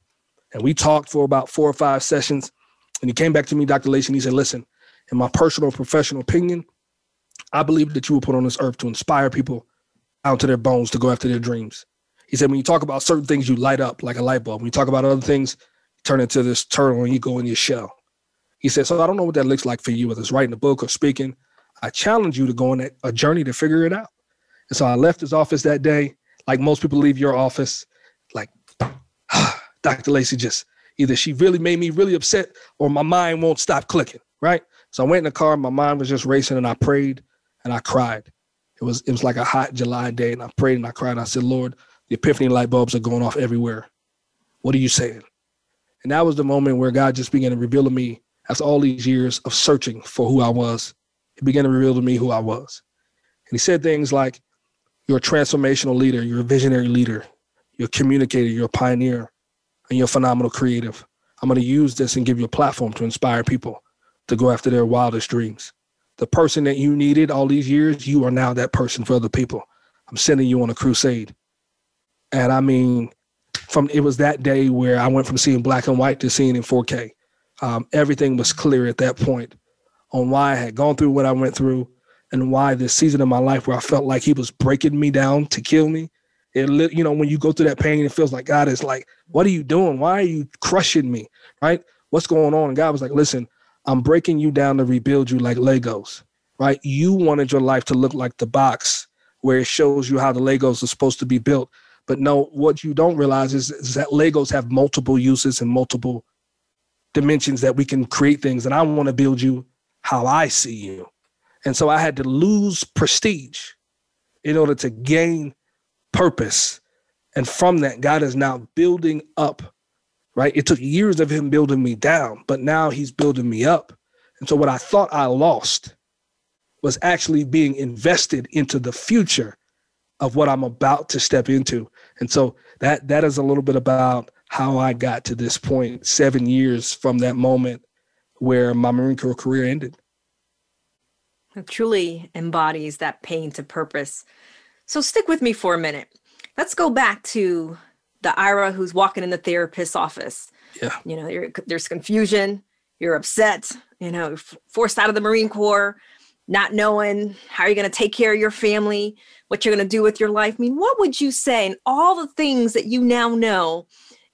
And we talked for about four or five sessions. And he came back to me, Doctor Lacy, and he said, listen, in my personal professional opinion, I believe that you were put on this earth to inspire people out to their bones to go after their dreams. He said, when you talk about certain things, you light up like a light bulb. When you talk about other things, you turn into this turtle and you go in your shell. He said, so I don't know what that looks like for you, whether it's writing a book or speaking. I challenge you to go on a journey to figure it out. And so I left his office that day, like most people leave your office, like Doctor Lacy just... either she really made me really upset or my mind won't stop clicking, right? So I went in the car, my mind was just racing, and I prayed and I cried. It was it was like a hot July day, and I prayed and I cried. And I said, Lord, the epiphany light bulbs are going off everywhere. What are you saying? And that was the moment where God just began to reveal to me, after all these years of searching for who I was, he began to reveal to me who I was. And he said things like, you're a transformational leader, you're a visionary leader, you're a communicator, you're a pioneer, and you're a phenomenal creative. I'm going to use this and give you a platform to inspire people to go after their wildest dreams. the person that you needed all these years, you are now that person for other people. I'm sending you on a crusade. And I mean, from it was that day where I went from seeing black and white to seeing in four K. Um, everything was clear at that point on why I had gone through what I went through and why this season of my life where I felt like he was breaking me down to kill me. It, you know, when you go through that pain, it feels like, God, it's like, what are you doing? Why are you crushing me? Right? What's going on? And God was like, listen, I'm breaking you down to rebuild you like Legos, right? You wanted your life to look like the box where it shows you how the Legos are supposed to be built. But no, what you don't realize is, is that Legos have multiple uses and multiple dimensions that we can create things. And I want to build you how I see you. And so I had to lose prestige in order to gain purpose. And from that, God is now building up, right? It took years of him building me down, but now he's building me up. And so what I thought I lost was actually being invested into the future of what I'm about to step into. And so that that is a little bit about how I got to this point, seven years from that moment where my Marine Corps career ended. It truly embodies that pain to purpose. So stick with me for a minute. Let's go back to the Ira who's walking in the therapist's office. Yeah. You know, you're, there's confusion, you're upset, you know, f- forced out of the Marine Corps, not knowing how you're going to take care of your family, what you're going to do with your life. I mean, what would you say in all the things that you now know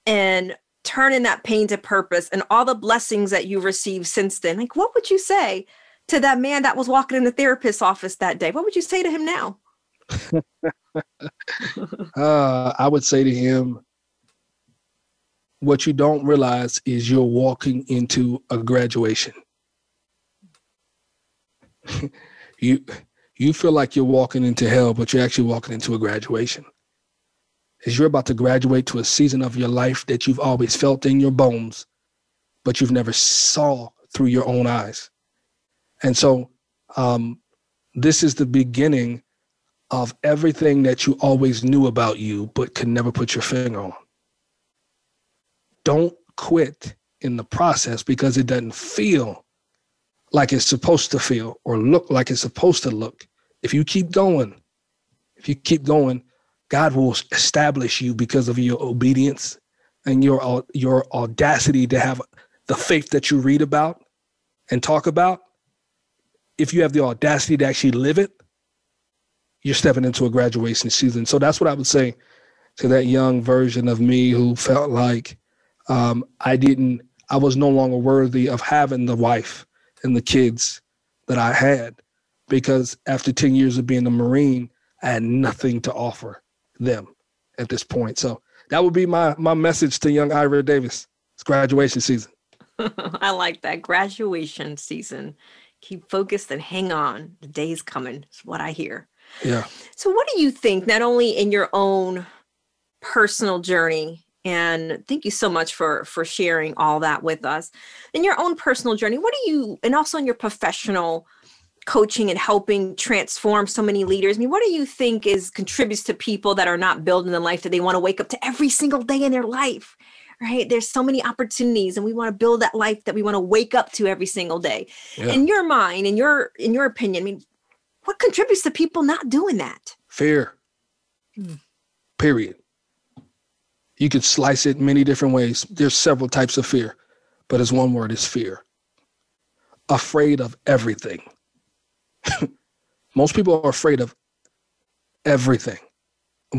and turning that pain to purpose and all the blessings that you've received since then? Like, what would you say to that man that was walking in the therapist's office that day? What would you say to him now? uh, I would say to him, what you don't realize is you're walking into a graduation. you you feel like you're walking into hell, but you're actually walking into a graduation. As you're about to graduate to a season of your life that you've always felt in your bones, but you've never saw through your own eyes. And so um, this is the beginning of everything that you always knew about you, but could never put your finger on. Don't quit in the process because it doesn't feel like it's supposed to feel or look like it's supposed to look. If you keep going, if you keep going, God will establish you because of your obedience and your, your audacity to have the faith that you read about and talk about. If you have the audacity to actually live it, you're stepping into a graduation season. So that's what I would say to that young version of me who felt like um, I didn't, I was no longer worthy of having the wife and the kids that I had because after ten years of being a Marine, I had nothing to offer them at this point. So that would be my my message to young Ira Davis. It's graduation season. I like that. Graduation season. Keep focused and hang on. The day's coming is what I hear. Yeah. So what do you think, not only in your own personal journey, and thank you so much for, for sharing all that with us, in your own personal journey, what do you, and also in your professional coaching and helping transform so many leaders, I mean, what do you think is contributes to people that are not building the life that they want to wake up to every single day in their life, right? There's so many opportunities and we want to build that life that we want to wake up to every single day. Yeah. In your mind, in your, in your opinion, I mean, what contributes to people not doing that? Fear. Hmm. Period. You could slice it many different ways. There's several types of fear, but it's one word, it's fear. Afraid of everything. Most people are afraid of everything.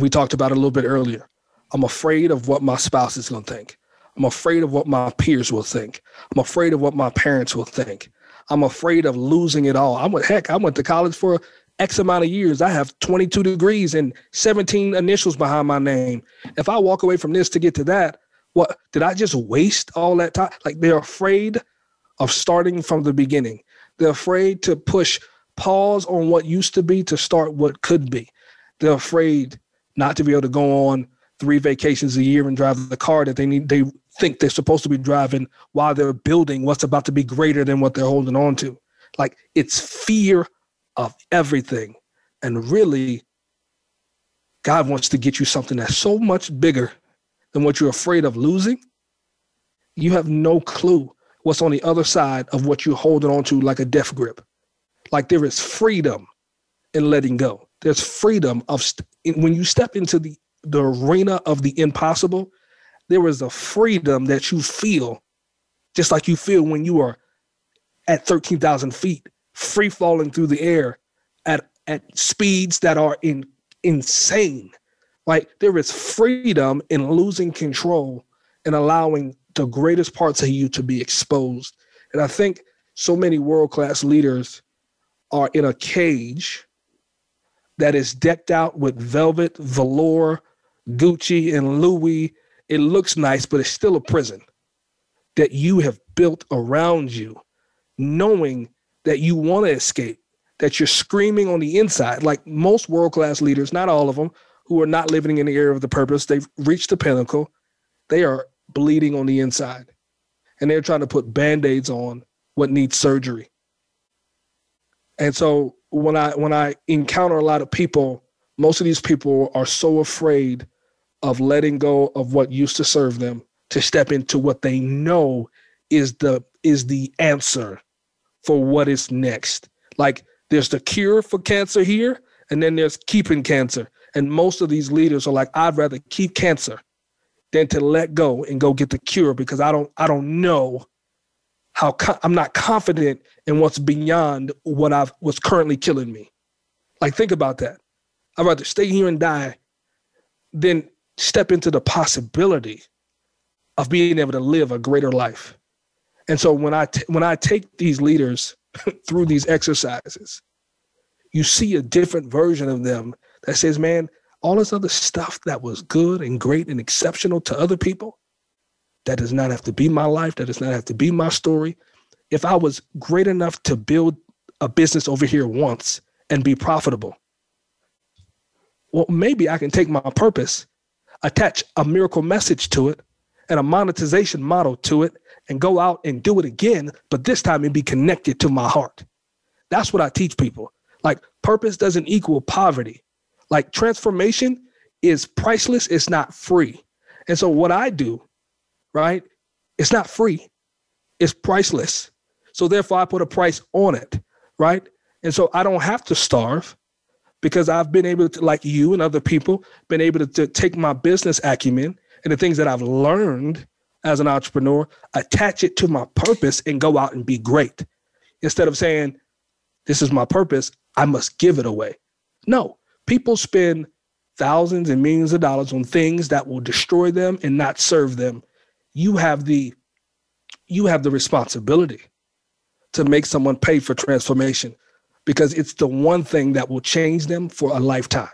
We talked about it a little bit earlier. I'm afraid of what my spouse is going to think. I'm afraid of what my peers will think. I'm afraid of what my parents will think. I'm afraid of losing it all. I went, heck, I went to college for X amount of years. I have twenty-two degrees and seventeen initials behind my name. If I walk away from this to get to that, what did I just waste all that time? Like they're afraid of starting from the beginning. They're afraid to push pause on what used to be to start what could be. They're afraid not to be able to go on three vacations a year and drive the car that they need. They think they're supposed to be driving while they're building what's about to be greater than what they're holding on to. Like it's fear of everything. And really, God wants to get you something that's so much bigger than what you're afraid of losing. You have no clue what's on the other side of what you're holding on to like a death grip. Like there is freedom in letting go. There's freedom of st- when you step into the, the arena of the impossible, there is a freedom that you feel just like you feel when you are at thirteen thousand feet, free falling through the air at, at speeds that are in, insane. Like there is freedom in losing control and allowing the greatest parts of you to be exposed. And I think so many world-class leaders are in a cage that is decked out with velvet, velour, Gucci, and Louis. It looks nice, but it's still a prison that you have built around you, knowing that you want to escape, that you're screaming on the inside. Like most world-class leaders, not all of them, who are not living in the area of the purpose, they've reached the pinnacle, they are bleeding on the inside, and they're trying to put Band-Aids on what needs surgery. And so when I when I encounter a lot of people, most of these people are so afraid of letting go of what used to serve them to step into what they know is the is the answer for what is next. Like there's the cure for cancer here, and then there's keeping cancer. And most of these leaders are like, I'd rather keep cancer than to let go and go get the cure, because I don't I don't know how co- I'm not confident in what's beyond what I've what's currently killing me. Like, think about that. I'd rather stay here and die than step into the possibility of being able to live a greater life. And so when I t- when I take these leaders through these exercises, you see a different version of them that says, man, all this other stuff that was good and great and exceptional to other people, that does not have to be my life. That does not have to be my story. If I was great enough to build a business over here once and be profitable, well, maybe I can take my purpose, attach a miracle message to it and a monetization model to it, and go out and do it again, but this time it'd be connected to my heart. That's what I teach people. Like, purpose doesn't equal poverty. Like, transformation is priceless. It's not free. And so what I do, right, it's not free. It's priceless. So therefore I put a price on it, right? And so I don't have to starve, because I've been able to, like you and other people, been able to, to take my business acumen and the things that I've learned as an entrepreneur, attach it to my purpose and go out and be great. Instead of saying, this is my purpose, I must give it away. No. People spend thousands and millions of dollars on things that will destroy them and not serve them. You have the, you have the responsibility to make someone pay for transformation, because it's the one thing that will change them for a lifetime,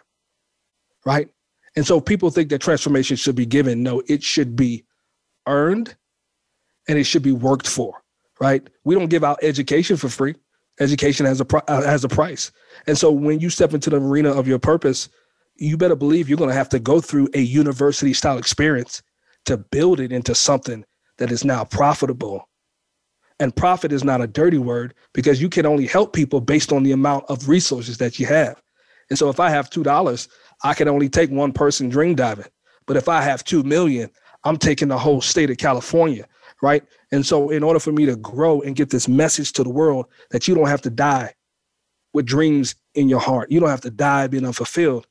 right? And so people think that transformation should be given. No, it should be earned and it should be worked for, right? We don't give out education for free. Education has a has a price. And so when you step into the arena of your purpose, you better believe you're going to have to go through a university style experience to build it into something that is now profitable. And profit is not a dirty word, because you can only help people based on the amount of resources that you have. And so if I have two dollars, I can only take one person dream diving. But if I have two million, I'm taking the whole state of California, right? And so in order for me to grow and get this message to the world that you don't have to die with dreams in your heart, you don't have to die being unfulfilled,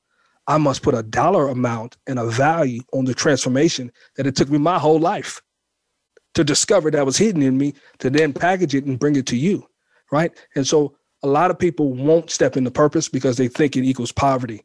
I must put a dollar amount and a value on the transformation that it took me my whole life to discover that was hidden in me, to then package it and bring it to you, right? And so a lot of people won't step into purpose because they think it equals poverty.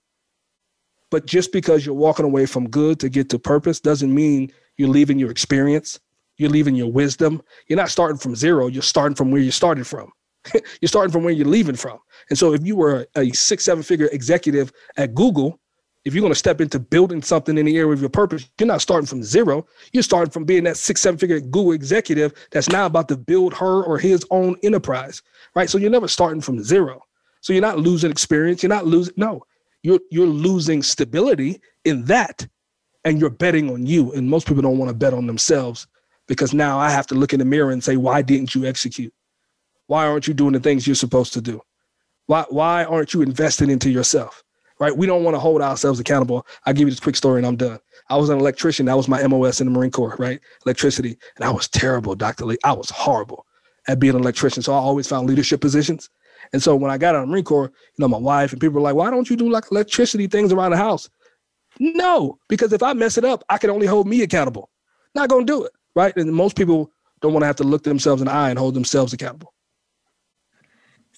But just because you're walking away from good to get to purpose doesn't mean you're leaving your experience. You're leaving your wisdom. You're not starting from zero. You're starting from where you started from. You're starting from where you're leaving from. And so if you were a six, seven figure executive at Google, if you're going to step into building something in the area of your purpose, you're not starting from zero. You're starting from being that six, seven figure Google executive that's now about to build her or his own enterprise, right? So you're never starting from zero. So you're not losing experience. You're not losing. No, you're, you're losing stability in that, and you're betting on you. And most people don't want to bet on themselves, because now I have to look in the mirror and say, why didn't you execute? Why aren't you doing the things you're supposed to do? Why why aren't you investing into yourself, right? We don't want to hold ourselves accountable. I'll give you this quick story and I'm done. I was an electrician. That was my M O S in the Marine Corps, right? Electricity. And I was terrible, Doctor Lee. I was horrible at being an electrician. So I always found leadership positions. And so when I got out of the Marine Corps, you know, my wife and people were like, why don't you do like electricity things around the house? No, because if I mess it up, I can only hold me accountable. Not going to do it, right? And most people don't want to have to look themselves in the eye and hold themselves accountable.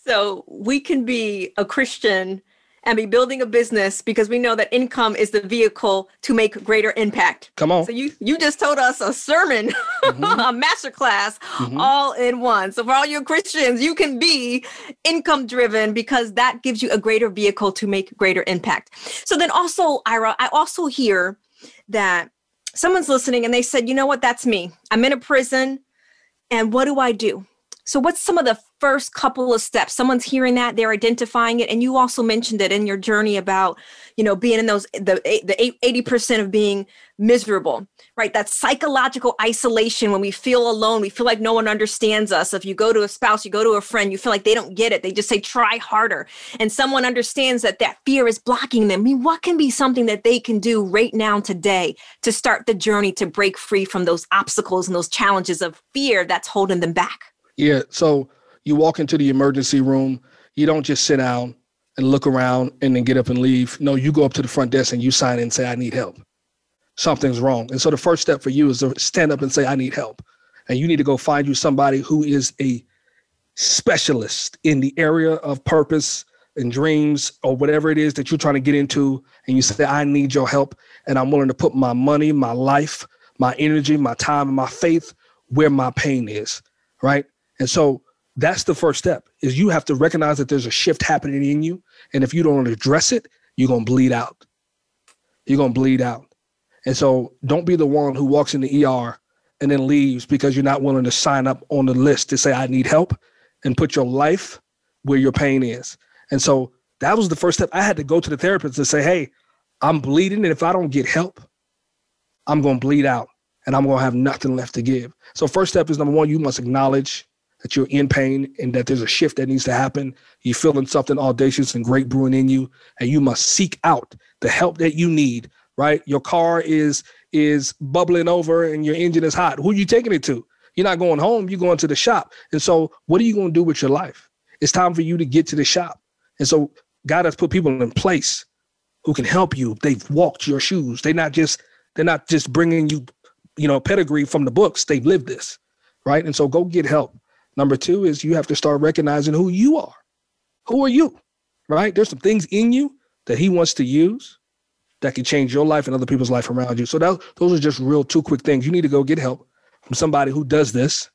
So we can be a Christian and be building a business because we know that income is the vehicle to make greater impact. Come on. So you, you just told us a sermon, mm-hmm. a masterclass, mm-hmm. all in one. So for all you Christians, you can be income driven because that gives you a greater vehicle to make greater impact. So then also, Ira, I also hear that someone's listening and they said, you know what, that's me. I'm in a prison and what do I do? So what's some of the first couple of steps? Someone's hearing that, they're identifying it. And you also mentioned it in your journey about, you know, being in those, the the eighty percent of being miserable, right? That psychological isolation when we feel alone, we feel like no one understands us. If you go to a spouse, you go to a friend, you feel like they don't get it. They just say, try harder. And someone understands that that fear is blocking them. I mean, what can be something that they can do right now today to start the journey to break free from those obstacles and those challenges of fear that's holding them back? Yeah. So you walk into the emergency room, you don't just sit down and look around and then get up and leave. No, you go up to the front desk and you sign in and say, I need help. Something's wrong. And so the first step for you is to stand up and say, I need help. And you need to go find you somebody who is a specialist in the area of purpose and dreams or whatever it is that you're trying to get into. And you say, I need your help. And I'm willing to put my money, my life, my energy, my time, and my faith where my pain is. Right. And so that's the first step is you have to recognize that there's a shift happening in you. And if you don't address it, you're going to bleed out. You're going to bleed out. And so don't be the one who walks in the E R and then leaves because you're not willing to sign up on the list to say, I need help and put your life where your pain is. And so that was the first step. I had to go to the therapist and say, hey, I'm bleeding. And if I don't get help, I'm going to bleed out and I'm going to have nothing left to give. So first step is number one, you must acknowledge that you're in pain and that there's a shift that needs to happen. You're feeling something audacious and great brewing in you, and you must seek out the help that you need, right? Your car is is bubbling over and your engine is hot. Who are you taking it to? You're not going home. You're going to the shop. And so what are you going to do with your life? It's time for you to get to the shop. And so God has put people in place who can help you. They've walked your shoes. They're not just, they're not just bringing you, you know, pedigree from the books. They've lived this, right? And so go get help. Number two is you have to start recognizing who you are. Who are you, right? There's some things in you that he wants to use that can change your life and other people's life around you. So that, those are just real two quick things. You need to go get help from somebody who does this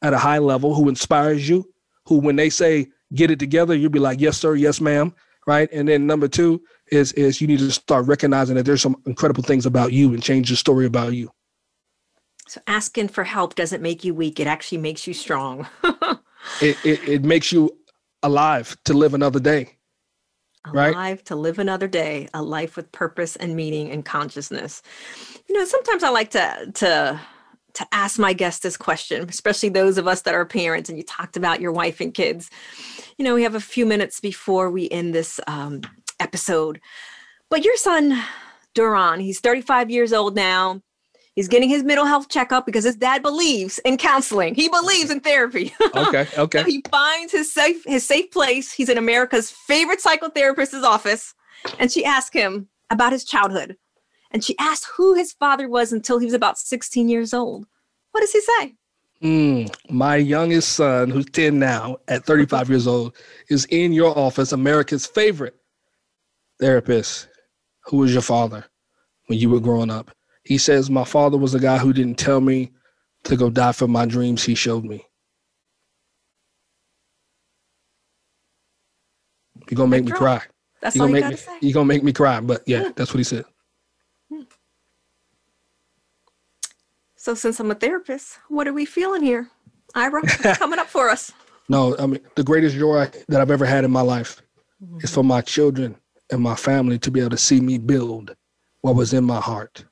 at a high level, who inspires you, who when they say, get it together, you'll be like, yes, sir, yes, ma'am, right? And then number two is, is you need to start recognizing that there's some incredible things about you and change the story about you. So asking for help doesn't make you weak. It actually makes you strong. it, it it makes you alive to live another day. Alive right? to live another day, a life with purpose and meaning and consciousness. You know, sometimes I like to to to ask my guests this question, especially those of us that are parents, and you talked about your wife and kids. You know, we have a few minutes before we end this um, episode. But your son, Duran, he's thirty-five years old now. He's getting his mental health checkup because his dad believes in counseling. He believes in therapy. Okay, okay. So he finds his safe his safe place. He's in America's favorite psychotherapist's office. And she asked him about his childhood. And she asked who his father was until he was about sixteen years old. What does he say? Mm, my youngest son, who's ten now, at thirty-five years old, is in your office, America's favorite therapist. Who was your father when you were growing up? He says, my father was a guy who didn't tell me to go die for my dreams. He showed me. You're going to make me cry. That's all you got to say. You're going to make me cry. But yeah, yeah, that's what he said. So since I'm a therapist, what are we feeling here? Ira, what's coming up for us? No, I mean, the greatest joy that I've ever had in my life mm-hmm. is for my children and my family to be able to see me build what was in my heart.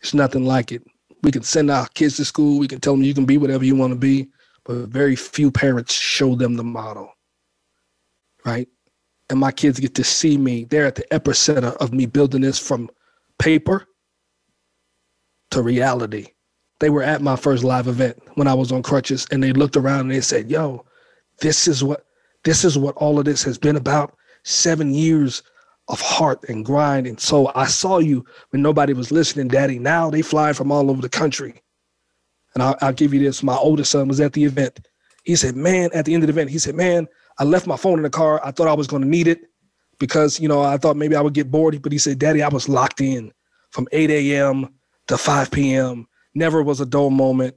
It's nothing like it. We can send our kids to school. We can tell them you can be whatever you want to be, but very few parents show them the model, right? And my kids get to see me. They're at the epicenter of me building this from paper to reality. They were at my first live event when I was on crutches, and they looked around and they said, yo, this is what, This is what all of this has been about. Seven years of heart and grind. And so I saw you when nobody was listening, Daddy. Now they fly from all over the country. And I'll, I'll give you this. My oldest son was at the event. He said, man, at the end of the event, he said, man, I left my phone in the car. I thought I was going to need it because, you know, I thought maybe I would get bored. But he said, Daddy, I was locked in from eight a.m. to five p.m. Never was a dull moment.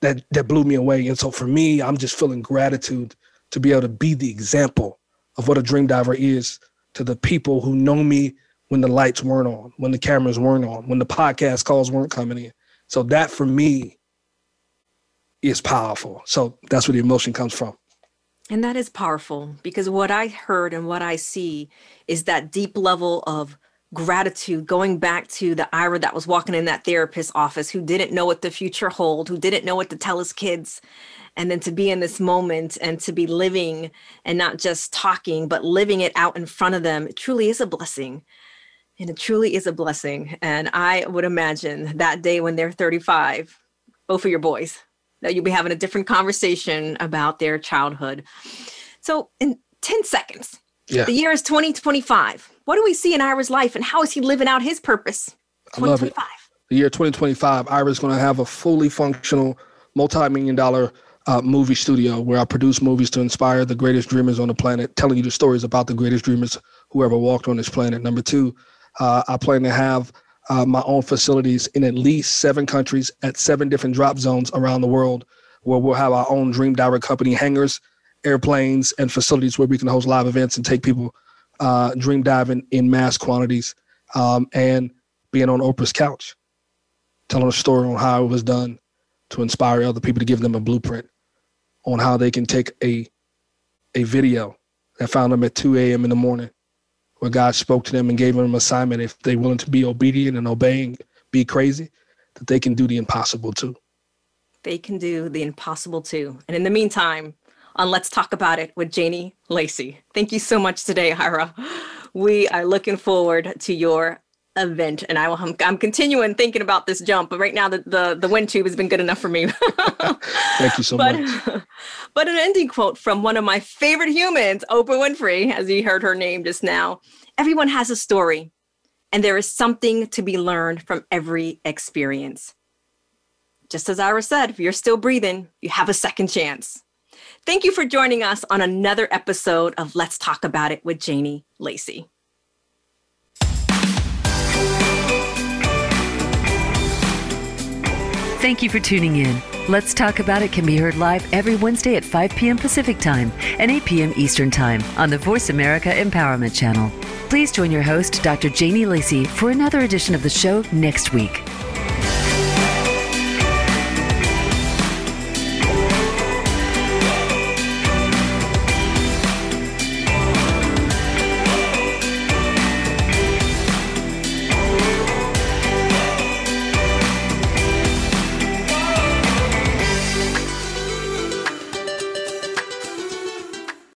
That, that blew me away. And so for me, I'm just feeling gratitude to be able to be the example of what a dream diver is to the people who know me when the lights weren't on, when the cameras weren't on, when the podcast calls weren't coming in. So that for me is powerful. So that's where the emotion comes from. And that is powerful because what I heard and what I see is that deep level of gratitude, going back to the Ira that was walking in that therapist's office, who didn't know what the future hold, who didn't know what to tell his kids. And then to be in this moment and to be living and not just talking, but living it out in front of them, it truly is a blessing. And it truly is a blessing. And I would imagine that day when they're thirty-five, both of your boys, that you'll be having a different conversation about their childhood. So in ten seconds, yeah. The year is twenty twenty-five. What do we see in Ira's life and how is he living out his purpose? I love it. The year twenty twenty-five, Ira's going to have a fully functional multi-million dollar uh, movie studio where I produce movies to inspire the greatest dreamers on the planet, telling you the stories about the greatest dreamers who ever walked on this planet. Number two, uh, I plan to have uh, my own facilities in at least seven countries at seven different drop zones around the world where we'll have our own Dream Diver Company hangars, airplanes, and facilities where we can host live events and take people Uh, dream diving in mass quantities, um, and being on Oprah's couch, telling a story on how it was done to inspire other people, to give them a blueprint on how they can take a a video that found them at two a.m. in the morning where God spoke to them and gave them an assignment. If they're willing to be obedient and obeying, be crazy, that they can do the impossible too. They can do the impossible too. And in the meantime, on Let's Talk About It with Janie Lacy. Thank you so much today, Ira. We are looking forward to your event, and I will, I'm, I'm continuing thinking about this jump, but right now the, the, the wind tube has been good enough for me. Thank you so but, much. But an ending quote from one of my favorite humans, Oprah Winfrey, as you heard her name just now. Everyone has a story, and there is something to be learned from every experience. Just as Ira said, if you're still breathing, you have a second chance. Thank you for joining us on another episode of Let's Talk About It with Janie Lacy. Thank you for tuning in. Let's Talk About It can be heard live every Wednesday at five p.m. Pacific Time and eight p.m. Eastern Time on the Voice America Empowerment Channel. Please join your host, Doctor Janie Lacy, for another edition of the show next week.